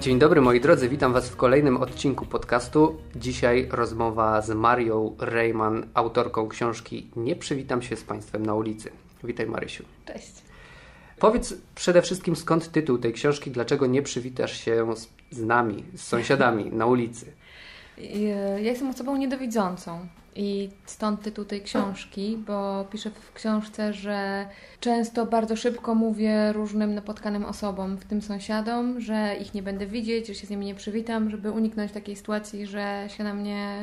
Dzień dobry moi drodzy, witam Was w kolejnym odcinku podcastu. Dzisiaj rozmowa z Marią Rejman, autorką książki Nie przywitam się z Państwem na ulicy. Witaj Marysiu. Cześć. Powiedz przede wszystkim skąd tytuł tej książki, dlaczego nie przywitasz się z nami, z sąsiadami na ulicy? Ja jestem osobą niedowidzącą i stąd tytuł tej książki, bo piszę w książce, że często bardzo szybko mówię różnym napotkanym osobom, w tym sąsiadom, że ich nie będę widzieć, że się z nimi nie przywitam, żeby uniknąć takiej sytuacji, że się na mnie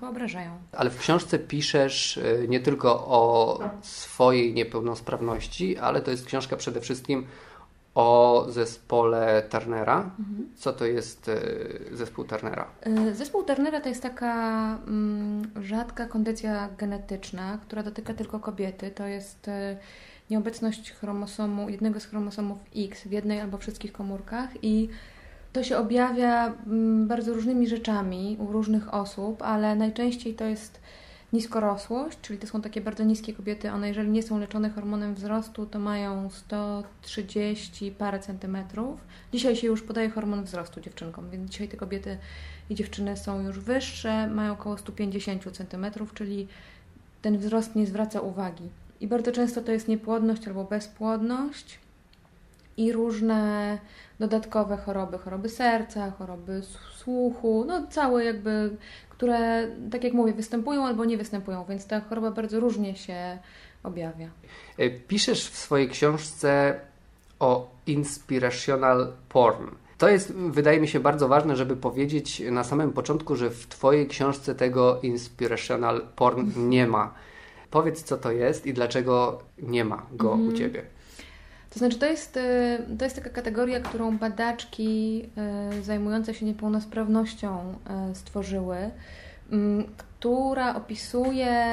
poobrażają. Ale w książce piszesz nie tylko o swojej niepełnosprawności, ale to jest książka przede wszystkim o zespole Turnera. Co to jest zespół Turnera? Zespół Turnera to jest taka rzadka kondycja genetyczna, która dotyka tylko kobiety. To jest nieobecność chromosomu, jednego z chromosomów X w jednej albo wszystkich komórkach i to się objawia bardzo różnymi rzeczami u różnych osób, ale najczęściej to jest niskorosłość, czyli to są takie bardzo niskie kobiety, one jeżeli nie są leczone hormonem wzrostu, to mają 130 parę centymetrów. Dzisiaj się już podaje hormon wzrostu dziewczynkom, więc dzisiaj te kobiety i dziewczyny są już wyższe, mają około 150 centymetrów, czyli ten wzrost nie zwraca uwagi. I bardzo często to jest niepłodność albo bezpłodność i różne dodatkowe choroby, choroby serca, choroby słuchu, no całe jakby, które, tak jak mówię, występują albo nie występują, więc ta choroba bardzo różnie się objawia. Piszesz w swojej książce o inspirational porn. To jest, wydaje mi się, bardzo ważne, żeby powiedzieć na samym początku, że w Twojej książce tego inspirational porn nie ma. Powiedz, co to jest i dlaczego nie ma go u Ciebie. To znaczy, to jest taka kategoria, którą badaczki zajmujące się niepełnosprawnością stworzyły, która opisuje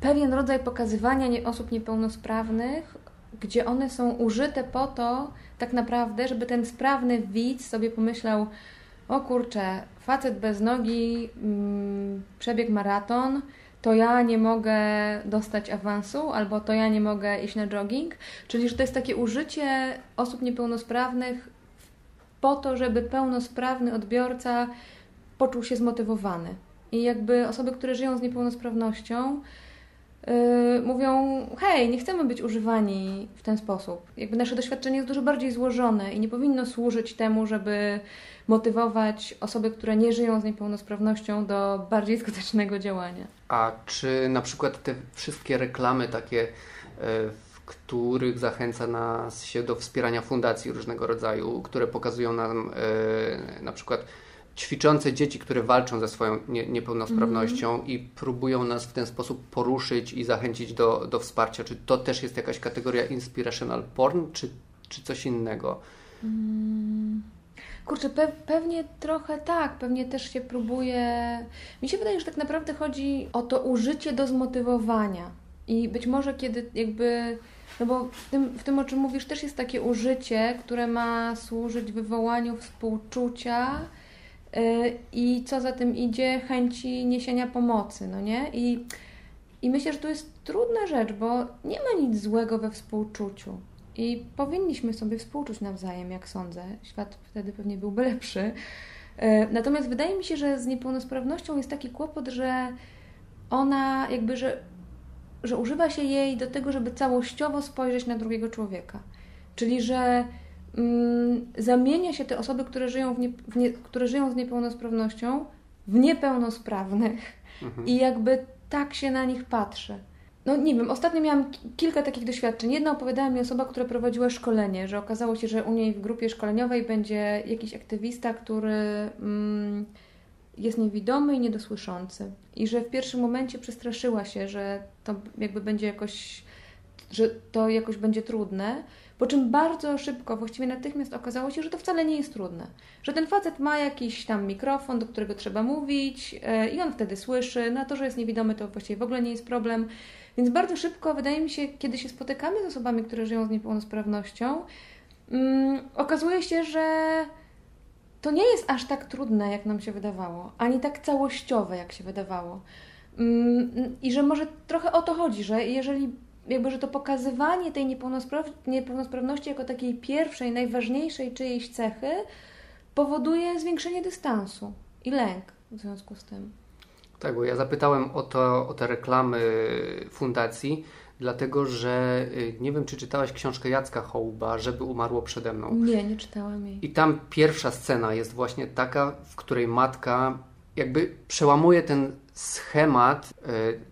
pewien rodzaj pokazywania osób niepełnosprawnych, gdzie one są użyte po to, tak naprawdę, żeby ten sprawny widz sobie pomyślał: o kurczę, facet bez nogi przebiegł maraton, to ja nie mogę dostać awansu, albo to ja nie mogę iść na jogging. Czyli, że to jest takie użycie osób niepełnosprawnych po to, żeby pełnosprawny odbiorca poczuł się zmotywowany. I jakby osoby, które żyją z niepełnosprawnością, mówią: hej, nie chcemy być używani w ten sposób. Jakby nasze doświadczenie jest dużo bardziej złożone i nie powinno służyć temu, żeby motywować osoby, które nie żyją z niepełnosprawnością do bardziej skutecznego działania. A czy na przykład te wszystkie reklamy takie, w których zachęca nas się do wspierania fundacji różnego rodzaju, które pokazują nam na przykład ćwiczące dzieci, które walczą ze swoją niepełnosprawnością i próbują nas w ten sposób poruszyć i zachęcić do wsparcia. Czy to też jest jakaś kategoria inspirational porn, czy coś innego? Kurczę, pewnie trochę tak. Pewnie też się próbuje... Mi się wydaje, że tak naprawdę chodzi o to użycie do zmotywowania. I być może kiedy jakby... No bo w tym, o czym mówisz, też jest takie użycie, które ma służyć wywołaniu współczucia i co za tym idzie, chęci niesienia pomocy, no nie? I myślę, że to jest trudna rzecz, bo nie ma nic złego we współczuciu i powinniśmy sobie współczuć nawzajem, jak sądzę. Świat wtedy pewnie byłby lepszy. Natomiast wydaje mi się, że z niepełnosprawnością jest taki kłopot, że ona jakby, że używa się jej do tego, żeby całościowo spojrzeć na drugiego człowieka. Czyli, że zamienia się te osoby, które żyją, które żyją z niepełnosprawnością, w niepełnosprawnych i jakby tak się na nich patrzy. No nie wiem, ostatnio miałam kilka takich doświadczeń. Jedna opowiadała mi osoba, która prowadziła szkolenie, że okazało się, że u niej w grupie szkoleniowej będzie jakiś aktywista, który jest niewidomy i niedosłyszący. I że w pierwszym momencie przestraszyła się, że to jakby będzie jakoś, że to jakoś będzie trudne. Po czym bardzo szybko, właściwie natychmiast okazało się, że to wcale nie jest trudne. Że ten facet ma jakiś tam mikrofon, do którego trzeba mówić i on wtedy słyszy. Na to, że jest niewidomy, to właściwie w ogóle nie jest problem. Więc bardzo szybko, wydaje mi się, kiedy się spotykamy z osobami, które żyją z niepełnosprawnością, okazuje się, że to nie jest aż tak trudne, jak nam się wydawało. Ani tak całościowe, jak się wydawało. I że może trochę o to chodzi, że jeżeli... Jakby, że to pokazywanie tej niepełnosprawności jako takiej pierwszej, najważniejszej czyjejś cechy powoduje zwiększenie dystansu i lęk w związku z tym. Tak, bo ja zapytałem o te reklamy fundacji, dlatego że nie wiem, czy czytałaś książkę Jacka Hołuba, Żeby umarło przede mną. Nie, nie czytałam jej. I tam pierwsza scena jest właśnie taka, w której matka jakby przełamuje ten schemat.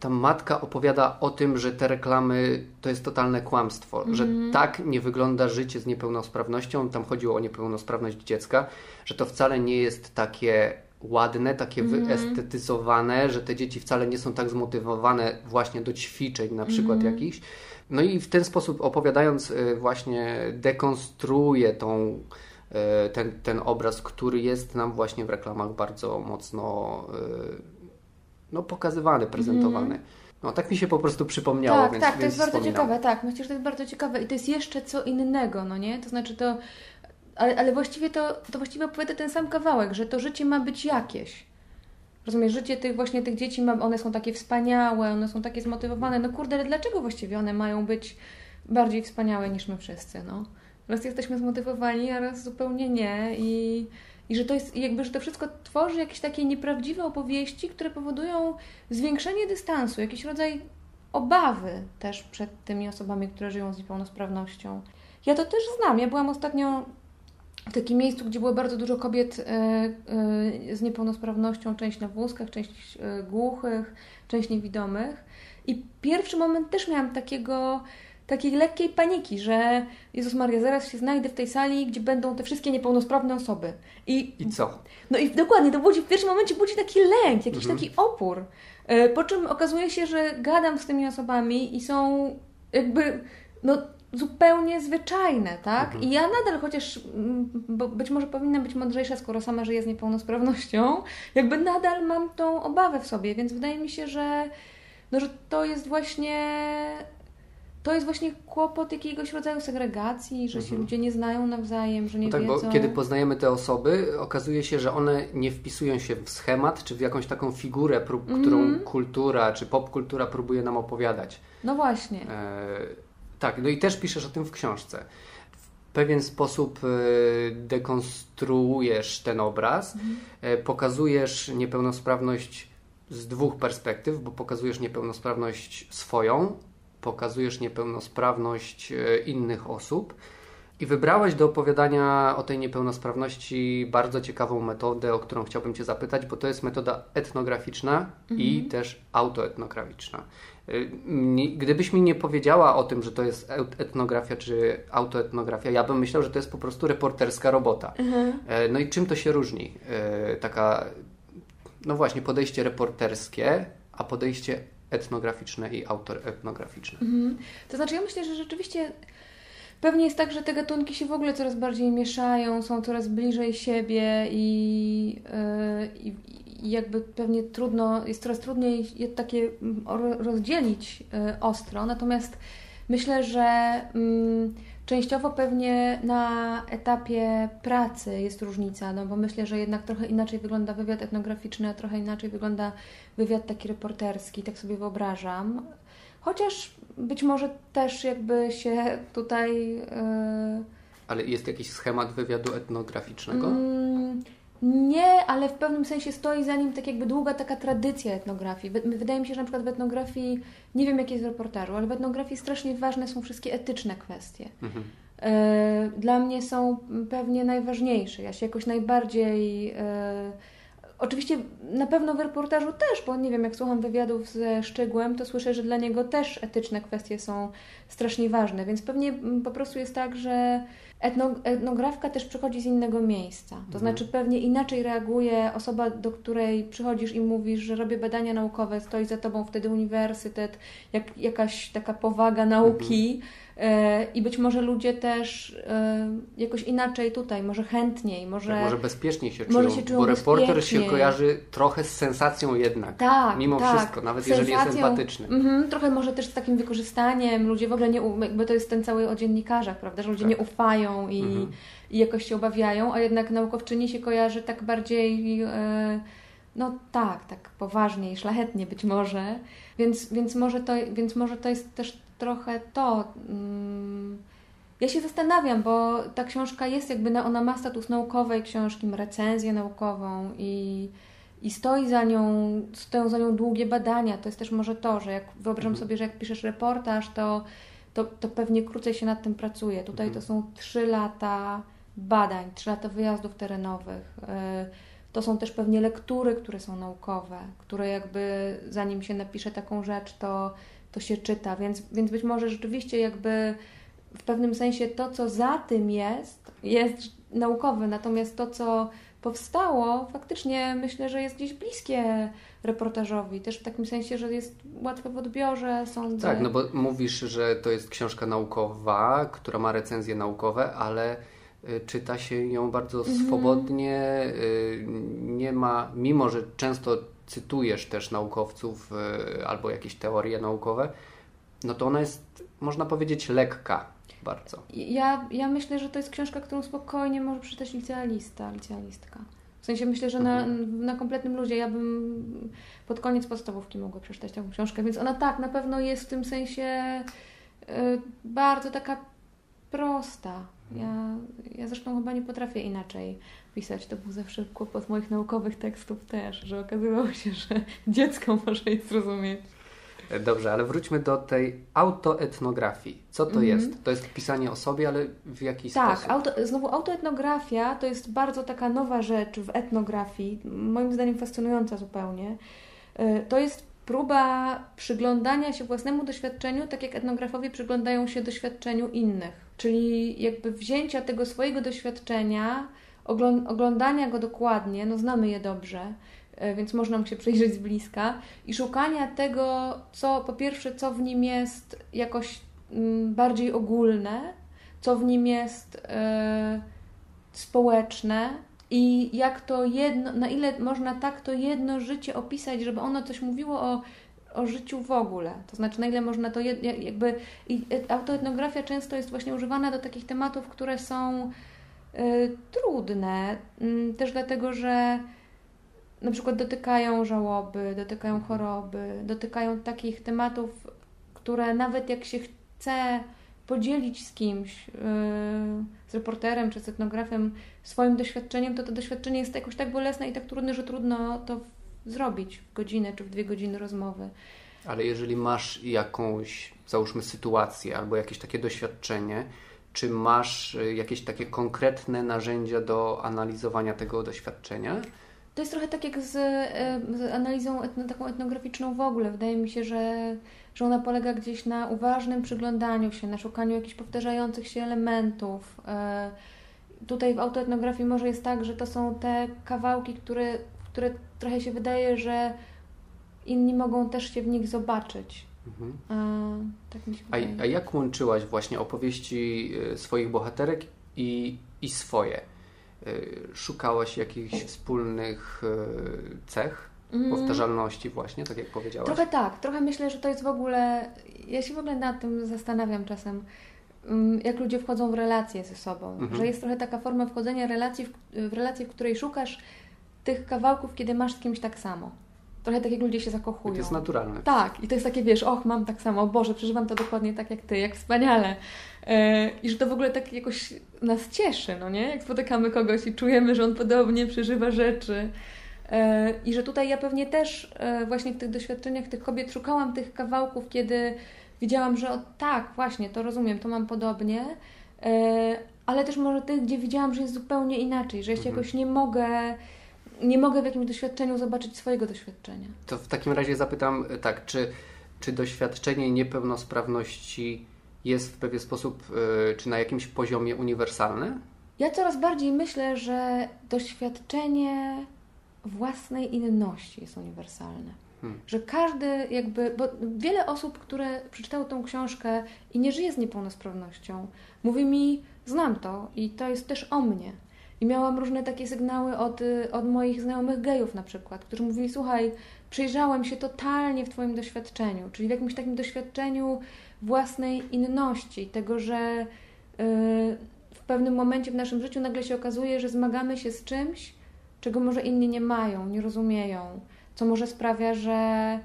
Ta matka opowiada o tym, że te reklamy to jest totalne kłamstwo, że tak nie wygląda życie z niepełnosprawnością. Tam chodziło o niepełnosprawność dziecka, że to wcale nie jest takie ładne, takie wyestetyzowane, że te dzieci wcale nie są tak zmotywowane właśnie do ćwiczeń na przykład jakichś. No i w ten sposób opowiadając właśnie dekonstruuje ten obraz, który jest nam właśnie w reklamach bardzo mocno no, pokazywany, prezentowany. No tak mi się po prostu przypomniało. Tak, więc, tak, to jest bardzo ciekawe. Tak, myślę, że to jest bardzo ciekawe i to jest jeszcze co innego, no nie? To znaczy to... Ale właściwie to właściwie opowiada ten sam kawałek, że to życie ma być jakieś. Rozumiesz, życie tych dzieci, one są takie wspaniałe, one są takie zmotywowane. No kurde, ale dlaczego właściwie one mają być bardziej wspaniałe niż my wszyscy, no? Raz jesteśmy zmotywowani, a raz zupełnie nie. I że to jest, jakby, że to wszystko tworzy jakieś takie nieprawdziwe opowieści, które powodują zwiększenie dystansu, jakiś rodzaj obawy też przed tymi osobami, które żyją z niepełnosprawnością. Ja to też znam. Ja byłam ostatnio w takim miejscu, gdzie było bardzo dużo kobiet z niepełnosprawnością, część na wózkach, część głuchych, część niewidomych. I pierwszy moment też miałam takiej lekkiej paniki, że Jezus Maria, zaraz się znajdę w tej sali, gdzie będą te wszystkie niepełnosprawne osoby. I co? No i dokładnie, to budzi, w pierwszym momencie budzi taki lęk, jakiś taki opór. Po czym okazuje się, że gadam z tymi osobami i są jakby... no, zupełnie zwyczajne, tak? I ja nadal, chociaż bo być może powinna być mądrzejsza, skoro sama żyję z niepełnosprawnością, jakby nadal mam tą obawę w sobie, więc wydaje mi się, że to jest właśnie kłopot jakiegoś rodzaju segregacji, że się ludzie nie znają nawzajem, że nie wiedzą. Bo kiedy poznajemy te osoby, okazuje się, że one nie wpisują się w schemat, czy w jakąś taką figurę, którą kultura, czy popkultura próbuje nam opowiadać. No właśnie. Tak, no i też piszesz o tym w książce. W pewien sposób dekonstruujesz ten obraz, pokazujesz niepełnosprawność z dwóch perspektyw, bo pokazujesz niepełnosprawność swoją, pokazujesz niepełnosprawność innych osób i wybrałeś do opowiadania o tej niepełnosprawności bardzo ciekawą metodę, o którą chciałbym Cię zapytać, bo to jest metoda etnograficzna i też autoetnograficzna. Gdybyś mi nie powiedziała o tym, że to jest etnografia czy autoetnografia, ja bym myślał, że to jest po prostu reporterska robota. No i czym to się różni? Taka, no właśnie, podejście reporterskie, a podejście etnograficzne i autoetnograficzne. To znaczy ja myślę, że rzeczywiście pewnie jest tak, że te gatunki się w ogóle coraz bardziej mieszają, są coraz bliżej siebie i jakby pewnie trudno, jest coraz trudniej je takie rozdzielić ostro, natomiast myślę, że częściowo pewnie na etapie pracy jest różnica, no bo myślę, że jednak trochę inaczej wygląda wywiad etnograficzny, a trochę inaczej wygląda wywiad taki reporterski, tak sobie wyobrażam. Chociaż być może też jakby się tutaj... Ale jest jakiś schemat wywiadu etnograficznego? Nie, ale w pewnym sensie stoi za nim tak jakby długa taka tradycja etnografii. Wydaje mi się, że na przykład w etnografii, nie wiem jak jest w reportażu, ale w etnografii strasznie ważne są wszystkie etyczne kwestie. Dla mnie są pewnie najważniejsze. Ja się jakoś najbardziej... Oczywiście na pewno w reportażu też, bo nie wiem, jak słucham wywiadów ze Szczegłem, to słyszę, że dla niego też etyczne kwestie są strasznie ważne, więc pewnie po prostu jest tak, że etnografka też przychodzi z innego miejsca. To znaczy pewnie inaczej reaguje osoba, do której przychodzisz i mówisz, że robię badania naukowe, stoi za tobą wtedy uniwersytet, jakaś taka powaga nauki i być może ludzie też jakoś inaczej tutaj, może chętniej, może bezpieczniej się czują, bo reporter się kojarzy trochę z sensacją jednak, tak, mimo wszystko, nawet jeżeli jest empatyczny. Trochę może też z takim wykorzystaniem, ludzie w ogóle nie, jakby to jest ten cały o dziennikarzach, prawda, że ludzie nie ufają i jakoś się obawiają, a jednak naukowczyni się kojarzy tak bardziej... No tak poważnie i szlachetnie być może, więc może to jest też trochę to, Ja się zastanawiam, bo ta książka jest jakby, ona ma status naukowej książki, ma recenzję naukową i stoją za nią długie badania. To jest też może to, że jak wyobrażam sobie, że jak piszesz reportaż, to pewnie krócej się nad tym pracuje. Tutaj to są 3 lata badań, 3 lata wyjazdów terenowych. To są też pewnie lektury, które są naukowe, które jakby zanim się napisze taką rzecz, to się czyta. Więc być może rzeczywiście jakby w pewnym sensie to, co za tym jest naukowe, natomiast to, co powstało, faktycznie myślę, że jest gdzieś bliskie reportażowi. Też w takim sensie, że jest łatwe w odbiorze, sądzę. Tak, no bo mówisz, że to jest książka naukowa, która ma recenzje naukowe, ale czyta się ją bardzo swobodnie. Nie ma, mimo że często cytujesz też naukowców albo jakieś teorie naukowe, no to ona jest, można powiedzieć, lekka bardzo. Ja myślę, że to jest książka, którą spokojnie może przeczytać licealista, licealistka. W sensie myślę, że na kompletnym luzie ja bym pod koniec podstawówki mogła przeczytać tę książkę, więc ona tak, na pewno jest w tym sensie bardzo taka prosta. Ja zresztą chyba nie potrafię inaczej pisać. To był zawsze kłopot moich naukowych tekstów też, że okazywało się, że dziecko może je zrozumieć. Dobrze, ale wróćmy do tej autoetnografii. Co to jest? To jest pisanie o sobie, ale w jaki sposób? Tak, autoetnografia to jest bardzo taka nowa rzecz w etnografii, moim zdaniem fascynująca zupełnie. To jest próba przyglądania się własnemu doświadczeniu, tak jak etnografowie przyglądają się doświadczeniu innych. Czyli jakby wzięcia tego swojego doświadczenia, oglądania go dokładnie, no znamy je dobrze, więc można mu się przyjrzeć z bliska i szukania tego, co po pierwsze, co w nim jest jakoś bardziej ogólne, co w nim jest społeczne i jak to jedno, na ile można tak to jedno życie opisać, żeby ono coś mówiło o życiu w ogóle. To znaczy, na ile można to jakby... I autoetnografia często jest właśnie używana do takich tematów, które są trudne, też dlatego, że na przykład dotykają żałoby, dotykają choroby, dotykają takich tematów, które nawet jak się chce podzielić z kimś, z reporterem czy z etnografem swoim doświadczeniem, to doświadczenie jest jakoś tak bolesne i tak trudne, że trudno to zrobić w godzinę czy w 2 godziny rozmowy. Ale jeżeli masz jakąś, załóżmy, sytuację albo jakieś takie doświadczenie, czy masz jakieś takie konkretne narzędzia do analizowania tego doświadczenia? To jest trochę tak jak z analizą taką etnograficzną w ogóle. Wydaje mi się, że ona polega gdzieś na uważnym przyglądaniu się, na szukaniu jakichś powtarzających się elementów. Tutaj w autoetnografii może jest tak, że to są te kawałki, które trochę się wydaje, że inni mogą też się w nich zobaczyć. Tak mi się wydaje. A jak łączyłaś właśnie opowieści swoich bohaterek i swoje? Szukałaś jakichś wspólnych cech, powtarzalności właśnie, tak jak powiedziałaś? Trochę tak, trochę myślę, że to jest w ogóle... Ja się w ogóle nad tym zastanawiam czasem, jak ludzie wchodzą w relacje ze sobą. Że jest trochę taka forma wchodzenia w relację, w której szukasz tych kawałków, kiedy masz z kimś tak samo. Trochę tak jak ludzie się zakochują. I to jest naturalne. Tak, i to jest takie, wiesz, och, mam tak samo, Boże, przeżywam to dokładnie tak jak Ty, jak wspaniale. I że to w ogóle tak jakoś nas cieszy, no nie? Jak spotykamy kogoś i czujemy, że on podobnie przeżywa rzeczy. I że tutaj ja pewnie też właśnie w tych doświadczeniach tych kobiet szukałam tych kawałków, kiedy widziałam, że o, tak, właśnie, to rozumiem, to mam podobnie, ale też może tych, gdzie widziałam, że jest zupełnie inaczej, że ja się jakoś nie mogę w jakimś doświadczeniu zobaczyć swojego doświadczenia. To w takim razie zapytam tak, czy doświadczenie niepełnosprawności jest w pewien sposób, czy na jakimś poziomie uniwersalne? Ja coraz bardziej myślę, że doświadczenie własnej inności jest uniwersalne. Że każdy jakby, bo wiele osób, które przeczytały tą książkę i nie żyje z niepełnosprawnością, mówi mi, znam to i to jest też o mnie. I miałam różne takie sygnały od moich znajomych gejów na przykład, którzy mówili, słuchaj, przyjrzałem się totalnie w Twoim doświadczeniu, czyli w jakimś takim doświadczeniu własnej inności, tego, że w pewnym momencie w naszym życiu nagle się okazuje, że zmagamy się z czymś, czego może inni nie mają, nie rozumieją, co może sprawia, że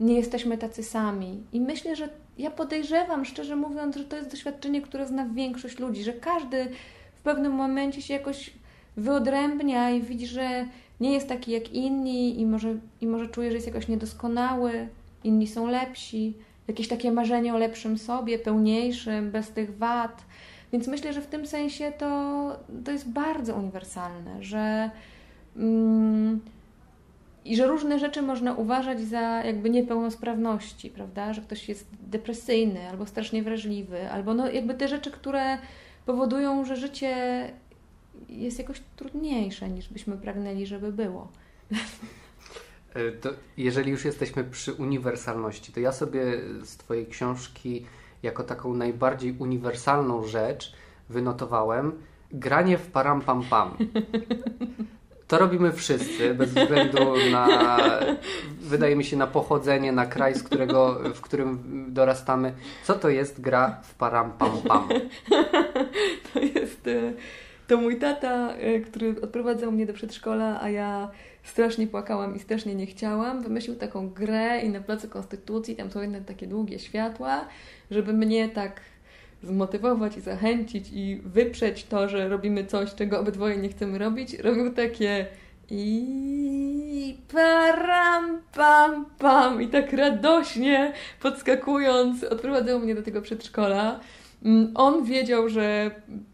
nie jesteśmy tacy sami. I myślę, że Ja podejrzewam, szczerze mówiąc, że to jest doświadczenie, które zna większość ludzi, że każdy w pewnym momencie się jakoś wyodrębnia i widzi, że nie jest taki jak inni i może czuje, że jest jakoś niedoskonały, inni są lepsi, jakieś takie marzenie o lepszym sobie, pełniejszym, bez tych wad. Więc myślę, że w tym sensie to jest bardzo uniwersalne, że i że różne rzeczy można uważać za jakby niepełnosprawności, prawda? Że ktoś jest depresyjny, albo strasznie wrażliwy, albo no jakby te rzeczy, które powodują, że życie jest jakoś trudniejsze, niż byśmy pragnęli, żeby było. To jeżeli już jesteśmy przy uniwersalności, to ja sobie z Twojej książki jako taką najbardziej uniwersalną rzecz wynotowałem granie w param-pam-pam. To robimy wszyscy, bez względu na, wydaje mi się, na pochodzenie, na kraj, w którym dorastamy. Co to jest gra w param-pam-pam? To mój tata, który odprowadzał mnie do przedszkola, a ja strasznie płakałam i strasznie nie chciałam, wymyślił taką grę i na Placu Konstytucji, tam są jednak takie długie światła, żeby mnie tak zmotywować i zachęcić i wyprzeć to, że robimy coś, czego obydwoje nie chcemy robić, robił takie i param, pam, pam i tak radośnie podskakując odprowadzał mnie do tego przedszkola. On wiedział, że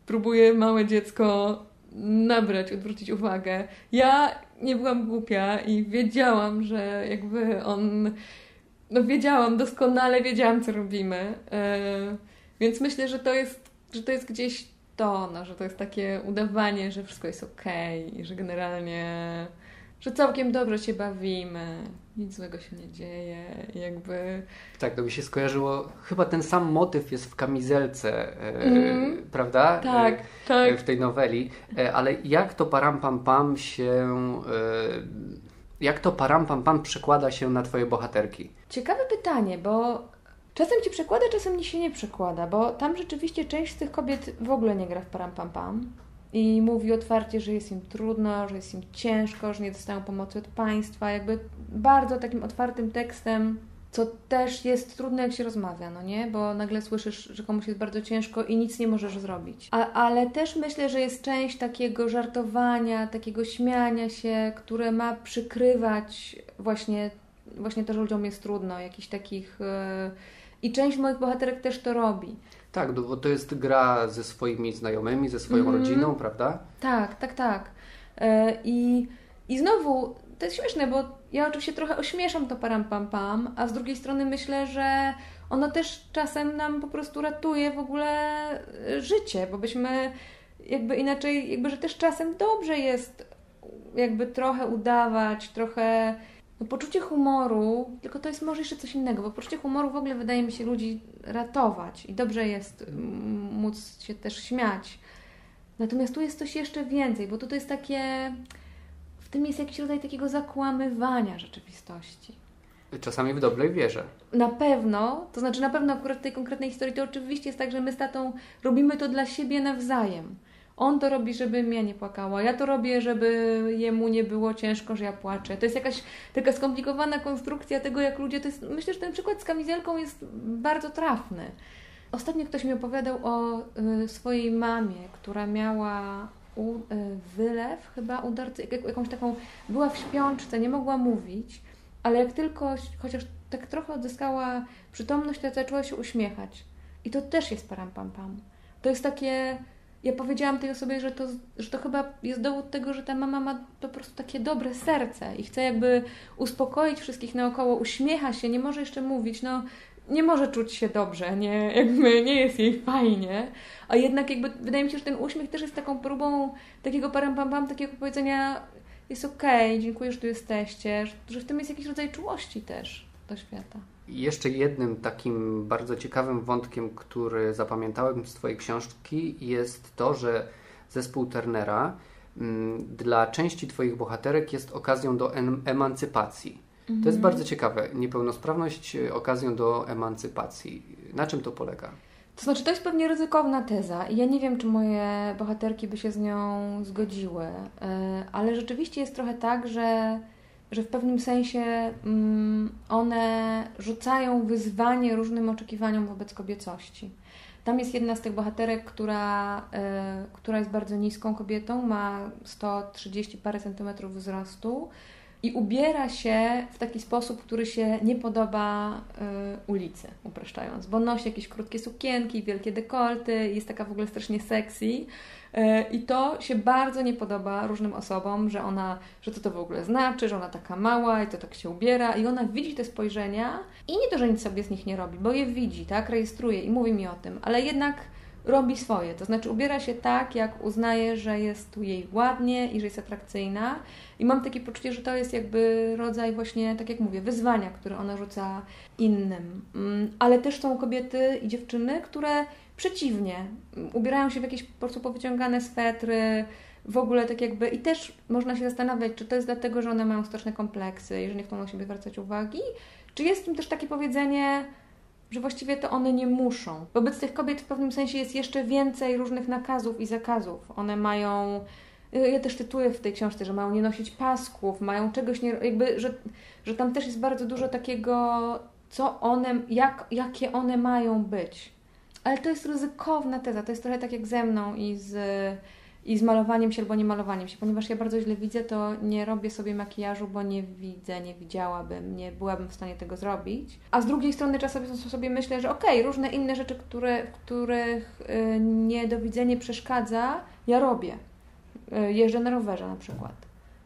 próbuje małe dziecko nabrać, odwrócić uwagę. Ja nie byłam głupia i wiedziałam, że jakby on... No doskonale wiedziałam, co robimy. Więc myślę, że to jest gdzieś to, no, że to jest takie udawanie, że wszystko jest okej i że generalnie... że całkiem dobrze się bawimy, nic złego się nie dzieje, jakby... Tak, to mi się skojarzyło, chyba ten sam motyw jest w Kamizelce, prawda? Tak, tak. W tej noweli, ale jak to param-pam-pam się... jak to param-pam-pam przekłada się na Twoje bohaterki? Ciekawe pytanie, bo czasem Ci przekłada, czasem się nie przekłada, bo tam rzeczywiście część z tych kobiet w ogóle nie gra w param-pam-pam. I mówi otwarcie, że jest im trudno, że jest im ciężko, że nie dostają pomocy od państwa. Jakby bardzo takim otwartym tekstem, co też jest trudne, jak się rozmawia, no nie? Bo nagle słyszysz, że komuś jest bardzo ciężko i nic nie możesz zrobić. Ale też myślę, że jest część takiego żartowania, takiego śmiania się, które ma przykrywać właśnie to, że ludziom jest trudno. Jakichś takich... I część moich bohaterek też to robi. Tak, bo to jest gra ze swoimi znajomymi, ze swoją rodziną, prawda? Tak, tak, tak. I znowu, to jest śmieszne, bo ja oczywiście trochę ośmieszam to param-pam-pam, a z drugiej strony myślę, że ono też czasem nam po prostu ratuje w ogóle życie, bo byśmy jakby inaczej, jakby że też czasem dobrze jest jakby trochę udawać, trochę... No, poczucie humoru, tylko to jest może jeszcze coś innego, bo poczucie humoru w ogóle wydaje mi się ludzi ratować i dobrze jest móc się też śmiać. Natomiast tu jest coś jeszcze więcej, bo tutaj jest takie... W tym jest jakiś rodzaj takiego zakłamywania rzeczywistości. Czasami w dobrej wierze. Na pewno, to znaczy na pewno akurat w tej konkretnej historii to oczywiście jest tak, że my z tatą robimy to dla siebie nawzajem. On to robi, żebym ja nie płakała. Ja to robię, żeby jemu nie było ciężko, że ja płaczę. To jest jakaś taka skomplikowana konstrukcja tego, jak ludzie... To jest, myślę, że ten przykład z Kamizelką jest bardzo trafny. Ostatnio ktoś mi opowiadał o swojej mamie, która miała wylew, chyba udarcy, jakąś taką... Była w śpiączce, nie mogła mówić, ale jak tylko, chociaż tak trochę odzyskała przytomność, to zaczęła się uśmiechać. I to też jest param-pam-pam. To jest takie... Ja powiedziałam tej osobie, że to chyba jest dowód tego, że ta mama ma po prostu takie dobre serce i chce jakby uspokoić wszystkich naokoło, uśmiecha się, nie może jeszcze mówić, no nie może czuć się dobrze, nie, jakby nie jest jej fajnie, a jednak jakby wydaje mi się, że ten uśmiech też jest taką próbą takiego param-pam-pam, takiego powiedzenia jest okej, dziękuję, że tu jesteście, że w tym jest jakiś rodzaj czułości też do świata. Jeszcze jednym takim bardzo ciekawym wątkiem, który zapamiętałem z Twojej książki, jest to, że zespół Turnera dla części Twoich bohaterek jest okazją do emancypacji. To jest bardzo ciekawe. Niepełnosprawność okazją do emancypacji. Na czym to polega? To znaczy, to jest pewnie ryzykowna teza i ja nie wiem, czy moje bohaterki by się z nią zgodziły, ale rzeczywiście jest trochę tak, że że w pewnym sensie one rzucają wyzwanie różnym oczekiwaniom wobec kobiecości. Tam jest jedna z tych bohaterek, która jest bardzo niską kobietą, ma 130 parę centymetrów wzrostu i ubiera się w taki sposób, który się nie podoba ulicy, upraszczając, bo nosi jakieś krótkie sukienki, wielkie dekolty, jest taka w ogóle strasznie sexy i to się bardzo nie podoba różnym osobom, że ona, że co to w ogóle znaczy, że ona taka mała i to tak się ubiera i ona widzi te spojrzenia i nie to, że nic sobie z nich nie robi, bo je widzi, tak, rejestruje i mówi mi o tym, ale jednak robi swoje, to znaczy ubiera się tak, jak uznaje, że jest tu jej ładnie i że jest atrakcyjna i mam takie poczucie, że to jest jakby rodzaj właśnie, tak jak mówię, wyzwania, które ona rzuca innym. Ale też są kobiety i dziewczyny, które przeciwnie, ubierają się w jakieś po prostu powyciągane swetry, w ogóle tak jakby i też można się zastanawiać, czy to jest dlatego, że one mają straszne kompleksy i że nie chcą na siebie zwracać uwagi, czy jest w tym też takie powiedzenie, że właściwie to one nie muszą. Wobec tych kobiet w pewnym sensie jest jeszcze więcej różnych nakazów i zakazów. One mają, ja też tytułuję w tej książce, że mają nie nosić pasków, mają czegoś, nie, jakby, że tam też jest bardzo dużo takiego, co one, jakie one mają być. Ale to jest ryzykowna teza, to jest trochę tak jak ze mną i z malowaniem się albo nie malowaniem się, ponieważ ja bardzo źle widzę, to nie robię sobie makijażu, bo nie widzę, nie widziałabym, nie byłabym w stanie tego zrobić. A z drugiej strony czasami sobie myślę, że okej, różne inne rzeczy, których niedowidzenie przeszkadza, ja robię. Jeżdżę na rowerze na przykład.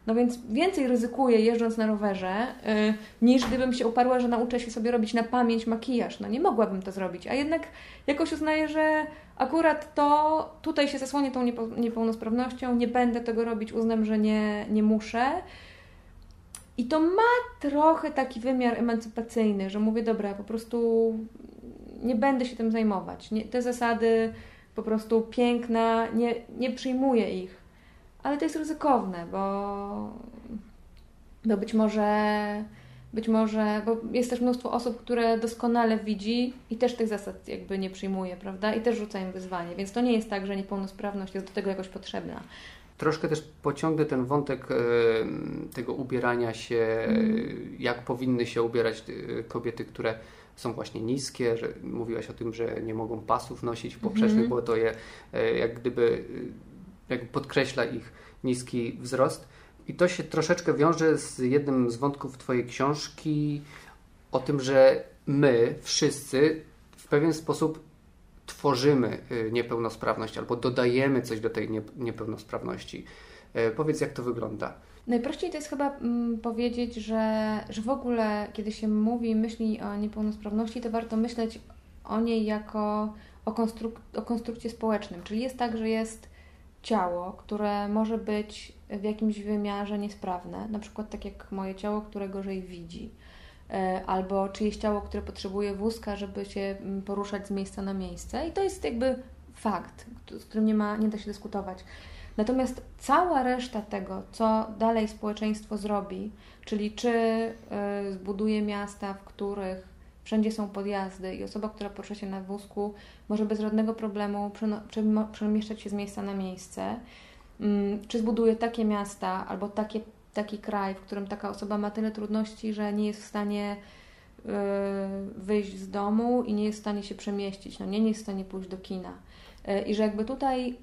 No więc więcej ryzykuję jeżdżąc na rowerze, niż gdybym się uparła, że nauczę się sobie robić na pamięć makijaż. No nie mogłabym to zrobić, a jednak jakoś uznaję, że akurat to tutaj się zasłonię tą niepełnosprawnością, nie będę tego robić, uznam, że nie muszę. I to ma trochę taki wymiar emancypacyjny, że mówię, dobra, po prostu nie będę się tym zajmować. Nie, te zasady po prostu piękna, nie przyjmuję ich. Ale to jest ryzykowne, bo być może, bo jest też mnóstwo osób, które doskonale widzi i też tych zasad jakby nie przyjmuje, prawda? I też rzuca im wyzwanie, więc to nie jest tak, że niepełnosprawność jest do tego jakoś potrzebna. Troszkę też pociągnę ten wątek tego ubierania się, jak powinny się ubierać kobiety, które są właśnie niskie, że mówiłaś o tym, że nie mogą pasów nosić poprzecznych, bo to je jak gdyby podkreśla ich niski wzrost. I to się troszeczkę wiąże z jednym z wątków Twojej książki o tym, że my wszyscy w pewien sposób tworzymy niepełnosprawność albo dodajemy coś do tej niepełnosprawności. Powiedz, jak to wygląda? Najprościej to jest chyba powiedzieć, że w ogóle kiedy się mówi i myśli o niepełnosprawności, to warto myśleć o niej jako o konstrukcie społecznym. Czyli jest tak, że jest ciało, które może być w jakimś wymiarze niesprawne, na przykład tak jak moje ciało, które gorzej widzi, albo czyjeś ciało, które potrzebuje wózka, żeby się poruszać z miejsca na miejsce i to jest jakby fakt, z którym nie da się dyskutować. Natomiast cała reszta tego, co dalej społeczeństwo zrobi, czyli czy zbuduje miasta, w których wszędzie są podjazdy i osoba, która porusza się na wózku, może bez żadnego problemu przemieszczać się z miejsca na miejsce. Czy zbuduje takie miasta albo taki kraj, w którym taka osoba ma tyle trudności, że nie jest w stanie wyjść z domu i nie jest w stanie się przemieścić, nie jest w stanie pójść do kina. I że jakby tutaj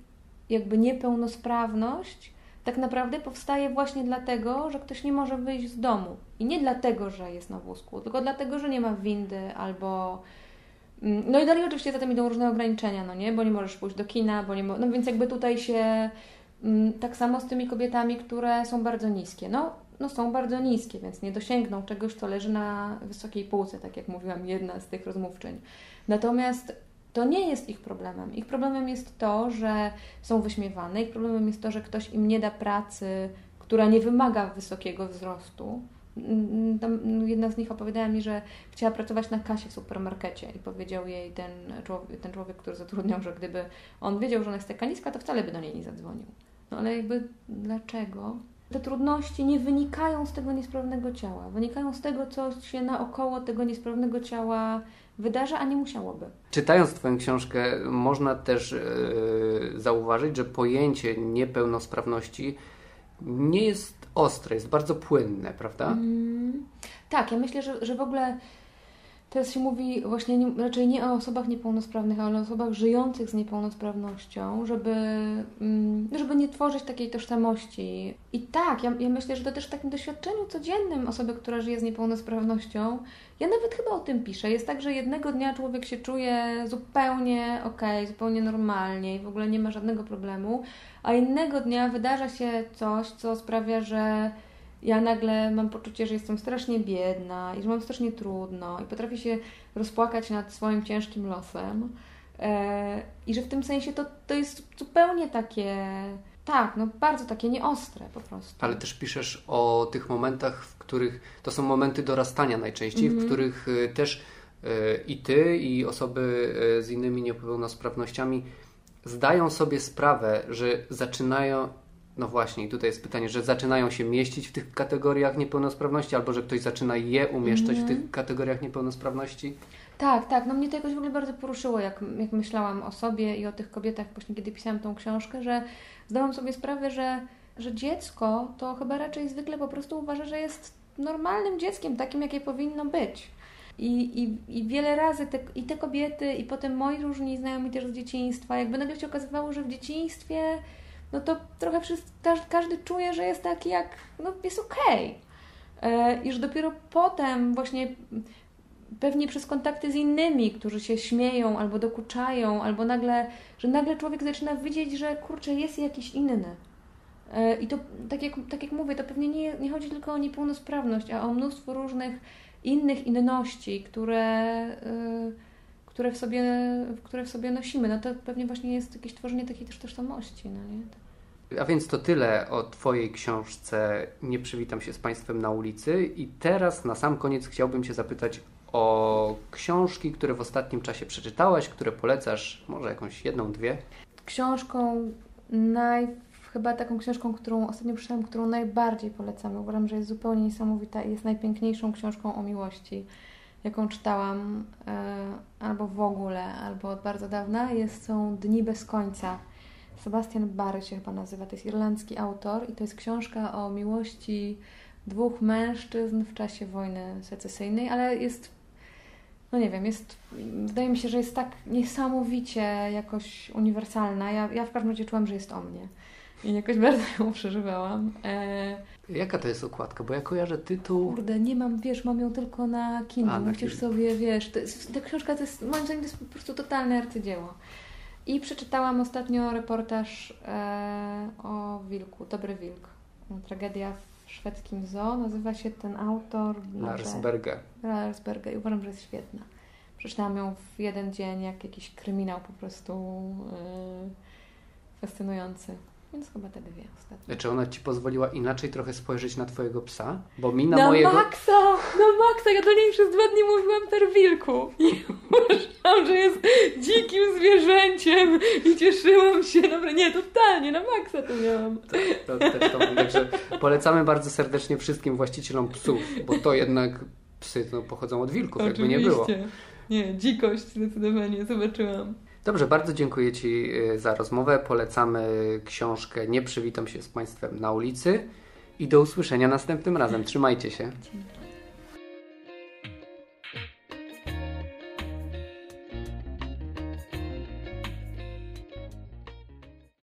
jakby niepełnosprawność tak naprawdę powstaje właśnie dlatego, że ktoś nie może wyjść z domu. I nie dlatego, że jest na wózku, tylko dlatego, że nie ma windy albo... No i dalej oczywiście za tym idą różne ograniczenia, bo nie możesz pójść do kina, bo nie... No więc jakby tutaj się... Tak samo z tymi kobietami, które są bardzo niskie. No są bardzo niskie, więc nie dosięgną czegoś, co leży na wysokiej półce, tak jak mówiłam, jedna z tych rozmówczyń. Natomiast to nie jest ich problemem. Ich problemem jest to, że są wyśmiewane, ich problemem jest to, że ktoś im nie da pracy, która nie wymaga wysokiego wzrostu. Jedna z nich opowiadała mi, że chciała pracować na kasie w supermarkecie i powiedział jej ten człowiek, który zatrudniał, że gdyby on wiedział, że ona jest taka niska, to wcale by do niej nie zadzwonił. No ale jakby dlaczego? Te trudności nie wynikają z tego niesprawnego ciała, wynikają z tego, co się naokoło tego niesprawnego ciała wydarza, a nie musiałoby. Czytając Twoją książkę można też zauważyć, że pojęcie niepełnosprawności nie jest ostre, jest bardzo płynne, prawda? Tak, ja myślę, że w ogóle teraz się mówi właśnie raczej nie o osobach niepełnosprawnych, ale o osobach żyjących z niepełnosprawnością, żeby nie tworzyć takiej tożsamości. I tak, ja myślę, że to też w takim doświadczeniu codziennym osoby, która żyje z niepełnosprawnością, ja nawet chyba o tym piszę. Jest tak, że jednego dnia człowiek się czuje zupełnie okej, zupełnie normalnie i w ogóle nie ma żadnego problemu, a innego dnia wydarza się coś, co sprawia, że ja nagle mam poczucie, że jestem strasznie biedna i że mam strasznie trudno i potrafię się rozpłakać nad swoim ciężkim losem i że w tym sensie to jest zupełnie takie, tak, no bardzo takie nieostre po prostu. Ale też piszesz o tych momentach, w których to są momenty dorastania najczęściej, w których też i ty, i osoby z innymi niepełnosprawnościami zdają sobie sprawę, że zaczynają... No właśnie, i tutaj jest pytanie, że zaczynają się mieścić w tych kategoriach niepełnosprawności, albo że ktoś zaczyna je umieszczać w tych kategoriach niepełnosprawności? Tak, tak. No mnie to jakoś w ogóle bardzo poruszyło, jak myślałam o sobie i o tych kobietach właśnie, kiedy pisałam tą książkę, że zdałam sobie sprawę, że dziecko to chyba raczej zwykle po prostu uważa, że jest normalnym dzieckiem, takim, jakie powinno być. I wiele razy te kobiety, i potem moi różni znajomi też z dzieciństwa, jakby nagle się okazywało, że w dzieciństwie no to trochę każdy czuje, że jest taki jak, no jest okej. I że dopiero potem właśnie pewnie przez kontakty z innymi, którzy się śmieją albo dokuczają, albo nagle człowiek zaczyna widzieć, że kurczę, jest jakiś inny. I to, tak jak mówię, to pewnie nie chodzi tylko o niepełnosprawność, a o mnóstwo różnych innych inności, które w sobie nosimy. No to pewnie właśnie jest jakieś tworzenie takiej też tożsamości, no nie? A więc to tyle o Twojej książce Nie przywitam się z Państwem na ulicy. I teraz na sam koniec chciałbym Cię zapytać o książki, które w ostatnim czasie przeczytałaś, które polecasz, może jakąś jedną, dwie? Chyba taką książką, którą ostatnio przeczytałam, którą najbardziej polecam. Uważam, że jest zupełnie niesamowita i jest najpiękniejszą książką o miłości, jaką czytałam albo w ogóle, albo od bardzo dawna, są Dni bez końca. Sebastian Barry się chyba nazywa, to jest irlandzki autor i to jest książka o miłości dwóch mężczyzn w czasie wojny secesyjnej, ale jest, no nie wiem, wydaje mi się, że jest tak niesamowicie jakoś uniwersalna. Ja w każdym razie czułam, że jest o mnie i jakoś bardzo ją przeżywałam. Jaka to jest okładka? Bo ja kojarzę tytuł... Kurde, nie mam, wiesz, mam ją tylko na Kindle. Musisz sobie, wiesz, ta książka to jest, moim zdaniem, to jest po prostu totalne arcydzieło. I przeczytałam ostatnio reportaż o wilku, Dobry wilk. Tragedia w szwedzkim zoo. Nazywa się ten autor... Lars Berge. I uważam, że jest świetna. Przeczytałam ją w jeden dzień, jak jakiś kryminał po prostu fascynujący. Więc chyba te dwie ostatnie. Czy ona Ci pozwoliła inaczej trochę spojrzeć na Twojego psa? Bo mi na mojego... Na Maxa! Ja do niej przez 2 dni mówiłam terwilku. I uważałam, że jest dzikim zwierzęciem i cieszyłam się. Dobra, nie, totalnie, na Maxa to miałam. To także polecamy bardzo serdecznie wszystkim właścicielom psów, bo to jednak psy pochodzą od wilków, oczywiście. Jakby nie było. Nie, dzikość zdecydowanie, zobaczyłam. Dobrze, bardzo dziękuję Ci za rozmowę. Polecamy książkę Nie przywitam się z Państwem na ulicy i do usłyszenia następnym razem. Trzymajcie się. Dzięki.